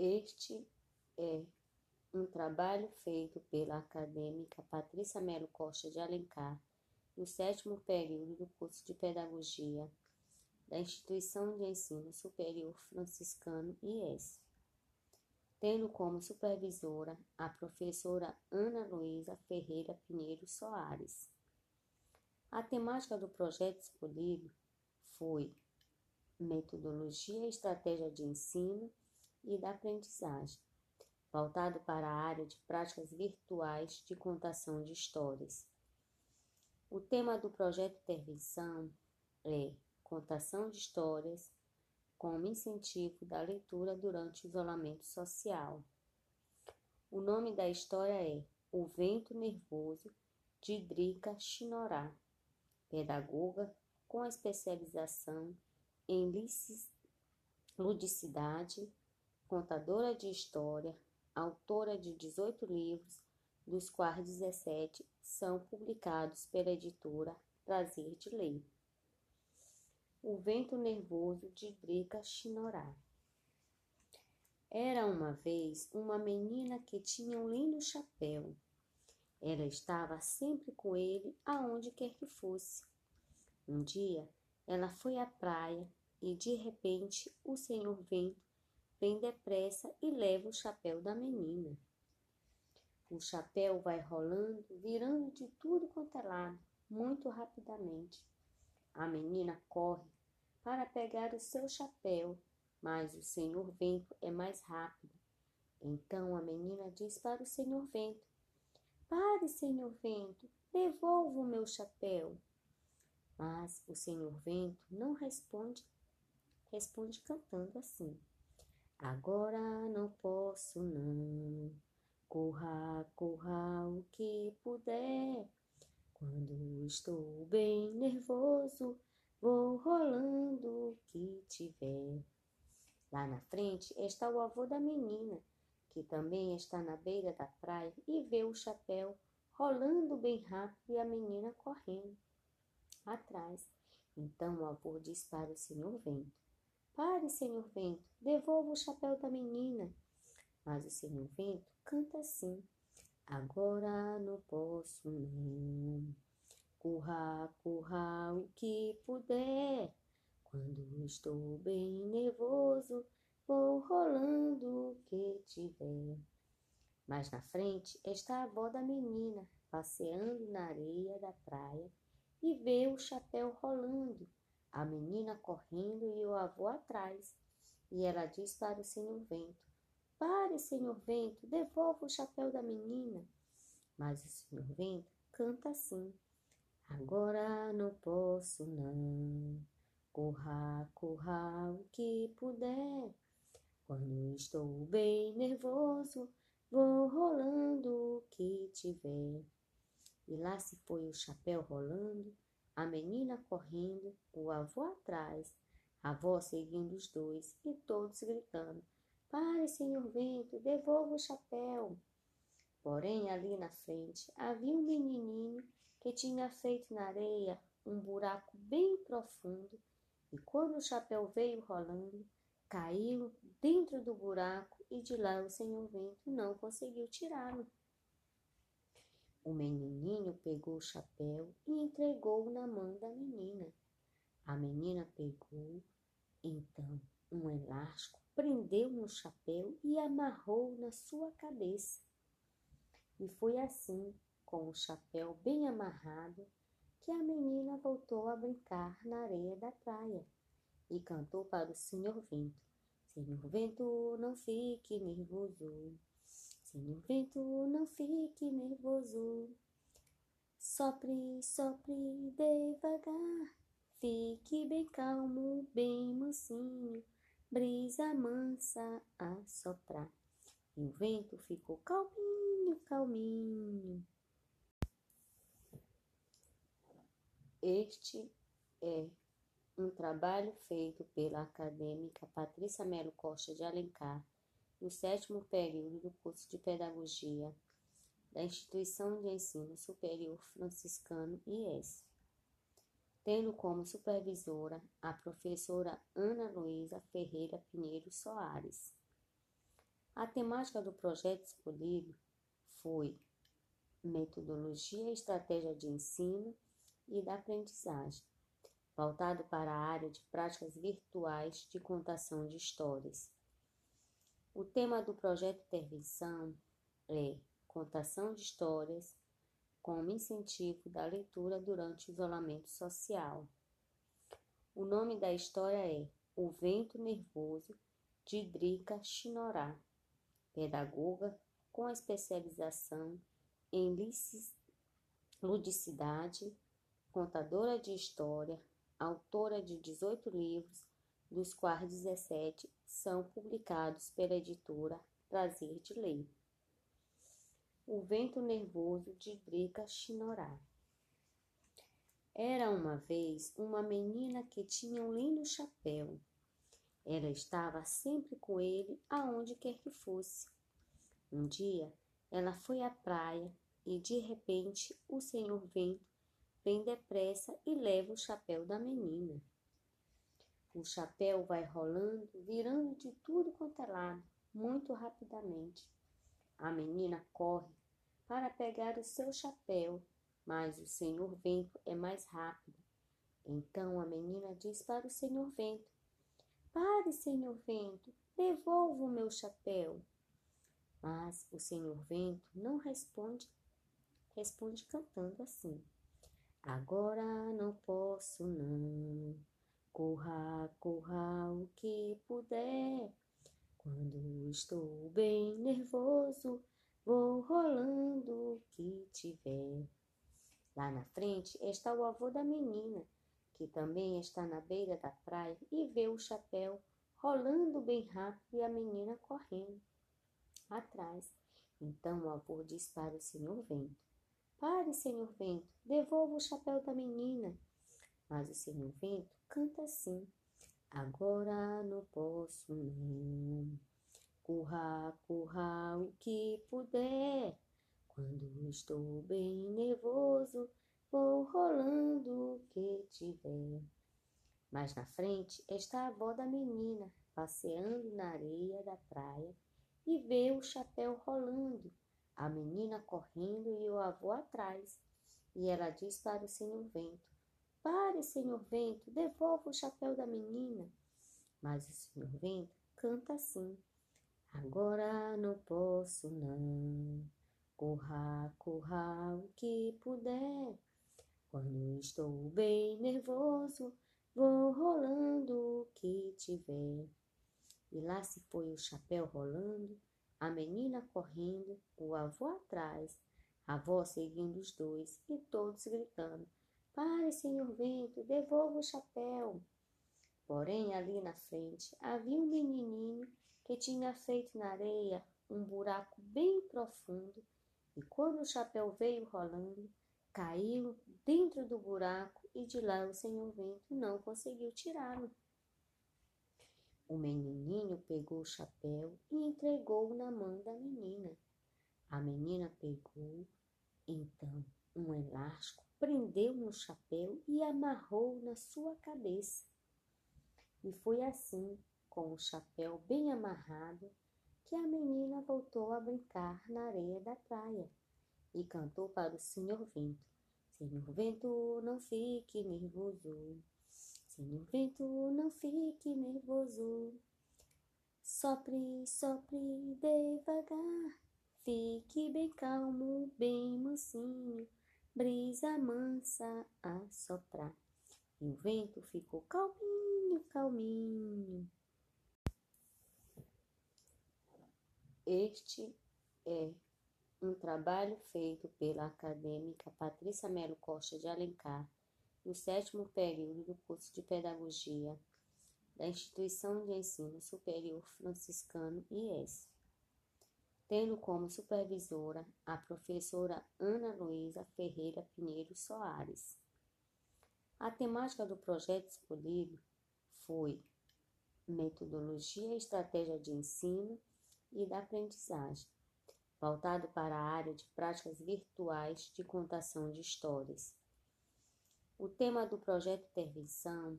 Este é um trabalho feito pela acadêmica Patrícia Melo Costa de Alencar, no 7º período do curso de Pedagogia da Instituição de Ensino Superior Franciscano IES, tendo como supervisora a professora Ana Luísa Ferreira Pinheiro Soares. A temática do projeto escolhido foi Metodologia e Estratégia de Ensino e da Aprendizagem, pautado para a área de práticas virtuais de contação de histórias. O tema do projeto intervenção é Contação de Histórias como incentivo da leitura durante o isolamento social. O nome da história é O Vento Nervoso, de Drica Chinorá, pedagoga com especialização em ludicidade, contadora de história, autora de 18 livros, dos quais 17 são publicados pela editora Prazer de Ler. O Vento Nervoso, de Drica Chinorá. Era uma vez uma menina que tinha um lindo chapéu. Ela estava sempre com ele aonde quer que fosse. Um dia, ela foi à praia e, de repente, o senhor vento vem depressa e leva o chapéu da menina. O chapéu vai rolando, virando de tudo quanto é lado, muito rapidamente. A menina corre para pegar o seu chapéu, mas o senhor vento é mais rápido. Então a menina diz para o senhor vento: "Pare, senhor vento, devolva o meu chapéu." Mas o senhor vento não responde cantando assim: "Agora não posso não, corra, corra o que puder. Quando estou bem nervoso, vou rolando o que tiver." Lá na frente está o avô da menina, que também está na beira da praia e vê o chapéu rolando bem rápido e a menina correndo atrás. Então o avô diz para o senhor vento: "Pare, senhor vento, devolva o chapéu da menina." Mas o senhor vento canta assim: "Agora não posso não, corra, corra o que puder. Quando estou bem nervoso, vou rolando o que tiver." Mas na frente está a avó da menina, passeando na areia da praia, e vê o chapéu rolando, a menina correndo e o avô atrás. E ela diz para o senhor vento: "Pare, senhor vento, devolva o chapéu da menina." Mas o senhor vento canta assim: "Agora não posso não, corra, corra o que puder. Quando estou bem nervoso, vou rolando o que tiver." E lá se foi o chapéu rolando, a menina correndo, o avô atrás, a avó seguindo os dois e todos gritando: "Pare, senhor vento, devolva o chapéu." Porém, ali na frente, havia um menininho que tinha feito na areia um buraco bem profundo, e quando o chapéu veio rolando, caiu dentro do buraco e de lá o senhor vento não conseguiu tirá-lo. O menininho pegou o chapéu e entregou-o na mão da menina. A menina pegou, então, um elástico, prendeu no chapéu e amarrou na sua cabeça. E foi assim, com o chapéu bem amarrado, que a menina voltou a brincar na areia da praia e cantou para o senhor vento: "Senhor vento, não fique nervoso. Senhor vento, não fique nervoso. Sopre, sopre devagar. Fique bem calmo, bem mansinho. Brisa mansa a soprar." E o vento ficou calminho, calminho. Este é um trabalho feito pela acadêmica Patrícia Melo Costa de Alencar, no 7º período do curso de Pedagogia da Instituição de Ensino Superior Franciscano IES, tendo como supervisora a professora Ana Luísa Ferreira Pinheiro Soares. A temática do projeto escolhido foi metodologia e estratégia de ensino e da aprendizagem, pautado para a área de práticas virtuais de contação de histórias. O tema do projeto intervenção é contação de histórias como incentivo da leitura durante o isolamento social. O nome da história é O Vento Nervoso, de Drica Chinorá, pedagoga com especialização em ludicidade, contadora de história, autora de 18 livros, dos quais 17 são publicados pela editora Prazer de Ler. O Vento Nervoso, de Drica Chinorá. Era uma vez uma menina que tinha um lindo chapéu. Ela estava sempre com ele aonde quer que fosse. Um dia, ela foi à praia e, de repente, o senhor vento vem depressa e leva o chapéu da menina. O chapéu vai rolando, virando de tudo quanto é lado, muito rapidamente. A menina corre para pegar o seu chapéu, mas o senhor vento é mais rápido. Então a menina diz para o senhor vento: "Pare, senhor vento, devolva o meu chapéu." Mas o senhor vento não responde cantando assim: "Agora não posso não, corra, corra o que puder. Quando estou bem nervoso, vou rolando o que tiver." Lá na frente está o avô da menina, que também está na beira da praia e vê o chapéu rolando bem rápido e a menina correndo atrás. Então o avô diz para o senhor vento: "Pare, senhor vento, devolva o chapéu da menina." Mas o senhor vento canta assim: "Agora não posso não, corra, corra o que puder. Quando estou bem nervoso, vou rolando o que tiver." Mas na frente está a avó da menina, passeando na areia da praia, e vê o chapéu rolando, a menina correndo e o avô atrás. E ela diz para o senhor vento: "Pare, senhor vento, devolva o chapéu da menina." Mas o senhor vento canta assim: "Agora não posso não, corra, corra o que puder. Quando estou bem nervoso, vou rolando o que tiver." E lá se foi o chapéu rolando, a menina correndo, o avô atrás, a avó seguindo os dois e todos gritando: "Pare, senhor vento, devolva o chapéu." Porém, ali na frente havia um menininho que tinha feito na areia um buraco bem profundo, e quando o chapéu veio rolando, caiu dentro do buraco e de lá o senhor vento não conseguiu tirá-lo. O menininho pegou o chapéu e entregou-o na mão da menina. A menina pegou, então, um elástico, prendeu no chapéu e amarrou na sua cabeça. E foi assim, com o chapéu bem amarrado, que a menina voltou a brincar na areia da praia e cantou para o senhor vento: "Senhor vento, não fique nervoso. Senhor vento, não fique nervoso. Sopre, sopre devagar. Fique bem calmo, bem mansinho. Brisa mansa a soprar." E o vento ficou calminho, calminho. Este é um trabalho feito pela acadêmica Patrícia Melo Costa de Alencar, no 7º período do curso de Pedagogia da Instituição de Ensino Superior Franciscano IES, tendo como supervisora a professora Ana Luísa Ferreira Pinheiro Soares. A temática do projeto escolhido foi metodologia e estratégia de ensino e da aprendizagem, pautado para a área de práticas virtuais de contação de histórias. O tema do projeto intervenção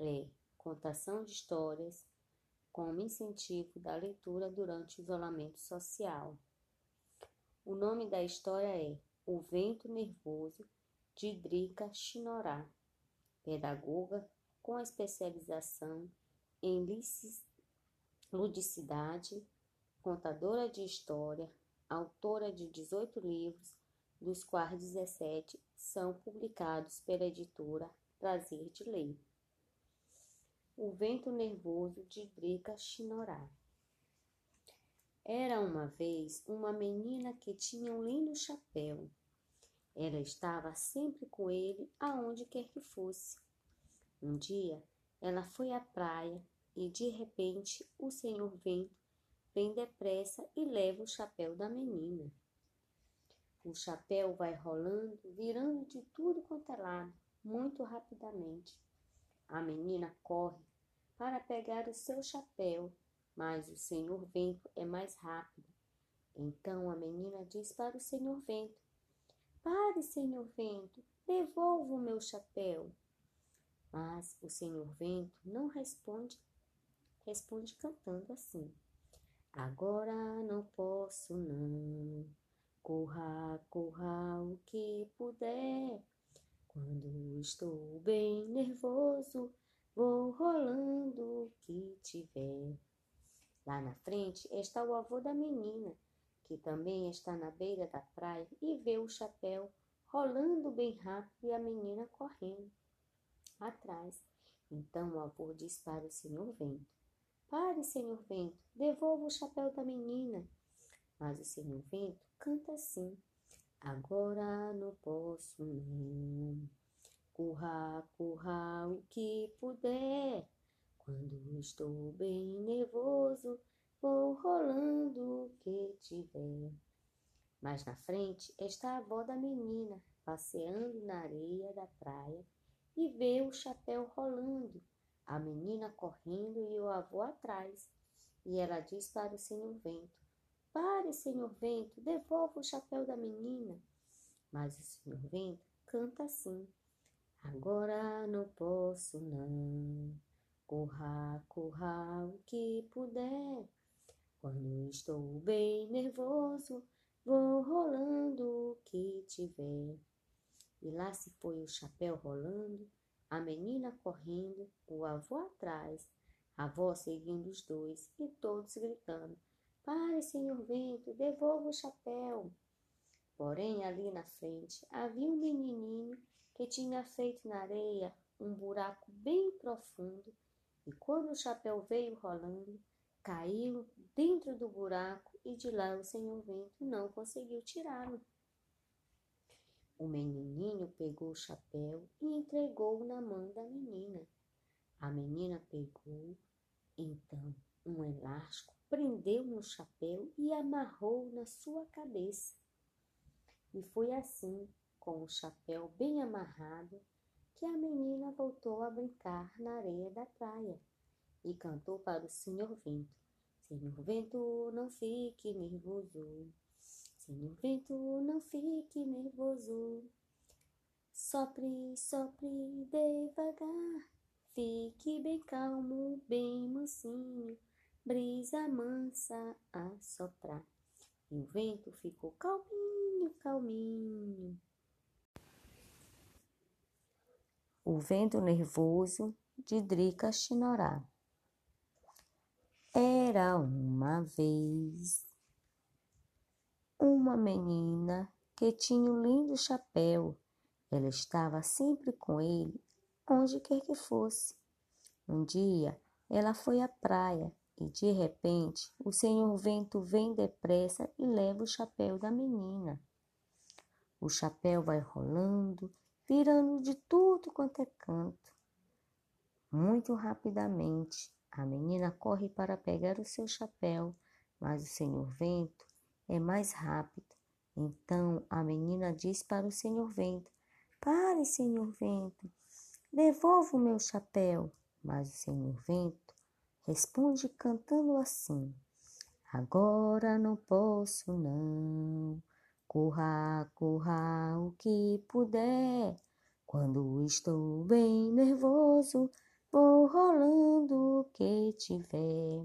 é contação de histórias como incentivo da leitura durante o isolamento social. O nome da história é O Vento Nervoso, de Drica Chinorá, pedagoga com especialização em ludicidade, contadora de história, autora de 18 livros, dos quais 17 são publicados pela editora Prazer de Ler. O Vento Nervoso, de Drica Chinorá. Era uma vez uma menina que tinha um lindo chapéu. Ela estava sempre com ele aonde quer que fosse. Um dia, ela foi à praia e, de repente, o senhor vento vem depressa e leva o chapéu da menina. O chapéu vai rolando, virando de tudo quanto é lado, muito rapidamente. A menina corre para pegar o seu chapéu, mas o senhor vento é mais rápido. Então a menina diz para o senhor vento: "Pare, senhor vento, devolva o meu chapéu." Mas o senhor vento não responde cantando assim: "Agora não posso não, corra, corra o que puder. Quando estou bem nervoso, vou rolando o que tiver." Lá na frente está o avô da menina, que também está na beira da praia e vê o chapéu rolando bem rápido e a menina correndo atrás. Então o avô diz para o senhor vento: "Pare, senhor vento, devolva o chapéu da menina." Mas o senhor vento canta assim: "Agora não posso não, corra, corra o que puder. Quando estou bem nervoso, vou rolando o que tiver." Mas na frente está a avó da menina, passeando na areia da praia, e vê o chapéu rolando, a menina correndo e o avô atrás. E ela diz para o senhor vento: "Pare, senhor vento, devolva o chapéu da menina." Mas o senhor vento canta assim: "Agora não posso não, corra, corra o que puder. Quando estou bem nervoso, vou rolando o que tiver." E lá se foi o chapéu rolando, a menina correndo, o avô atrás, a avó seguindo os dois e todos gritando: "Pare, senhor vento, devolva o chapéu." Porém, ali na frente havia um menininho que tinha feito na areia um buraco bem profundo, e quando o chapéu veio rolando, caiu dentro do buraco e de lá o senhor vento não conseguiu tirá-lo. O menininho pegou o chapéu e entregou-o na mão da menina. A menina pegou, então, um elástico, prendeu no chapéu e amarrou na sua cabeça. E foi assim, com o chapéu bem amarrado, que a menina voltou a brincar na areia da praia e cantou para o senhor vento: "Senhor vento, não fique nervoso, senhor vento, não fique nervoso. Sopre, sopre devagar, fique bem calmo, bem mansinho, brisa mansa a soprar." E o vento ficou calminho, calminho. O Vento Nervoso, de Drica Chinorá. Era uma vez uma menina que tinha um lindo chapéu. Ela estava sempre com ele, onde quer que fosse. Um dia, ela foi à praia. E de repente, o senhor vento vem depressa e leva o chapéu da menina. O chapéu vai rolando, virando de tudo quanto é canto. Muito rapidamente, a menina corre para pegar o seu chapéu, mas o senhor vento é mais rápido. Então, a menina diz para o senhor vento: "Pare, senhor vento, devolva o meu chapéu." Mas o senhor vento responde cantando assim: "Agora não posso não, corra, corra o que puder. Quando estou bem nervoso, vou rolando o que tiver.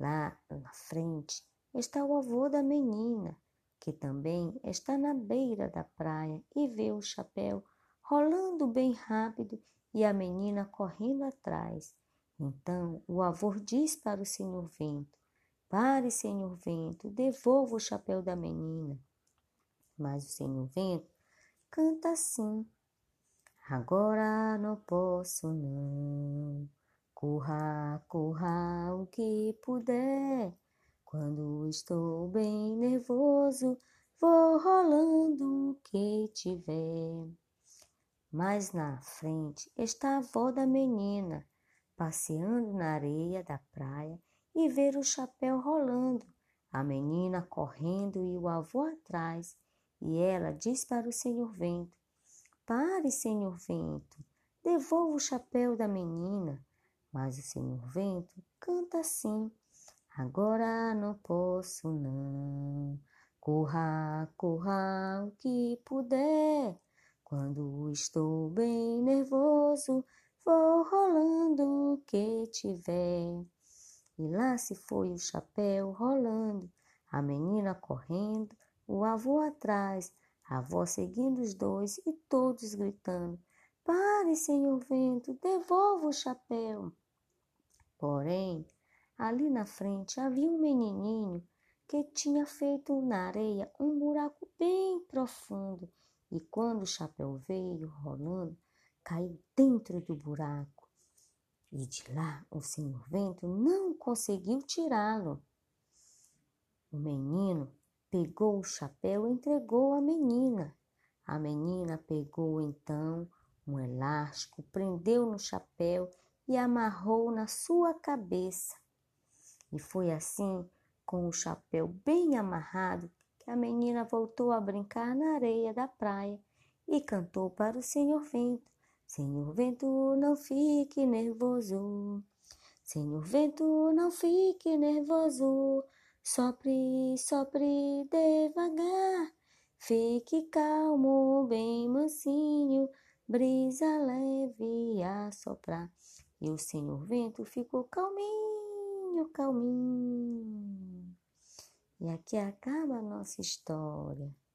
Lá na frente está o avô da menina, que também está na beira da praia e vê o chapéu rolando bem rápido e a menina correndo atrás. Então o avô diz para o senhor vento: pare, senhor vento, devolva o chapéu da menina. Mas o senhor vento canta assim: agora não posso não, corra, corra o que puder. Quando estou bem nervoso, vou rolando o que tiver. Mas na frente está a avó da menina, passeando na areia da praia e ver o chapéu rolando, a menina correndo e o avô atrás. E ela diz para o senhor vento: pare, senhor vento, devolva o chapéu da menina. Mas o senhor vento canta assim: agora não posso não, corra, corra o que puder. Quando estou bem nervoso, vou rolando o que tiver. E lá se foi o chapéu rolando, a menina correndo, o avô atrás, a avó seguindo os dois e todos gritando: pare, senhor vento, devolva o chapéu. Porém, ali na frente havia um menininho que tinha feito na areia um buraco bem profundo, e quando o chapéu veio rolando, caiu dentro do buraco, e de lá o senhor vento não conseguiu tirá-lo. O menino pegou o chapéu e entregou à menina. A menina pegou então um elástico, prendeu no chapéu e amarrou na sua cabeça. E foi assim, com o chapéu bem amarrado, que a menina voltou a brincar na areia da praia e cantou para o senhor vento: senhor vento, não fique nervoso, senhor vento, não fique nervoso, sopre, sopre devagar, fique calmo, bem mansinho, brisa leve a soprar. E o senhor vento ficou calminho, calminho. E aqui acaba a nossa história.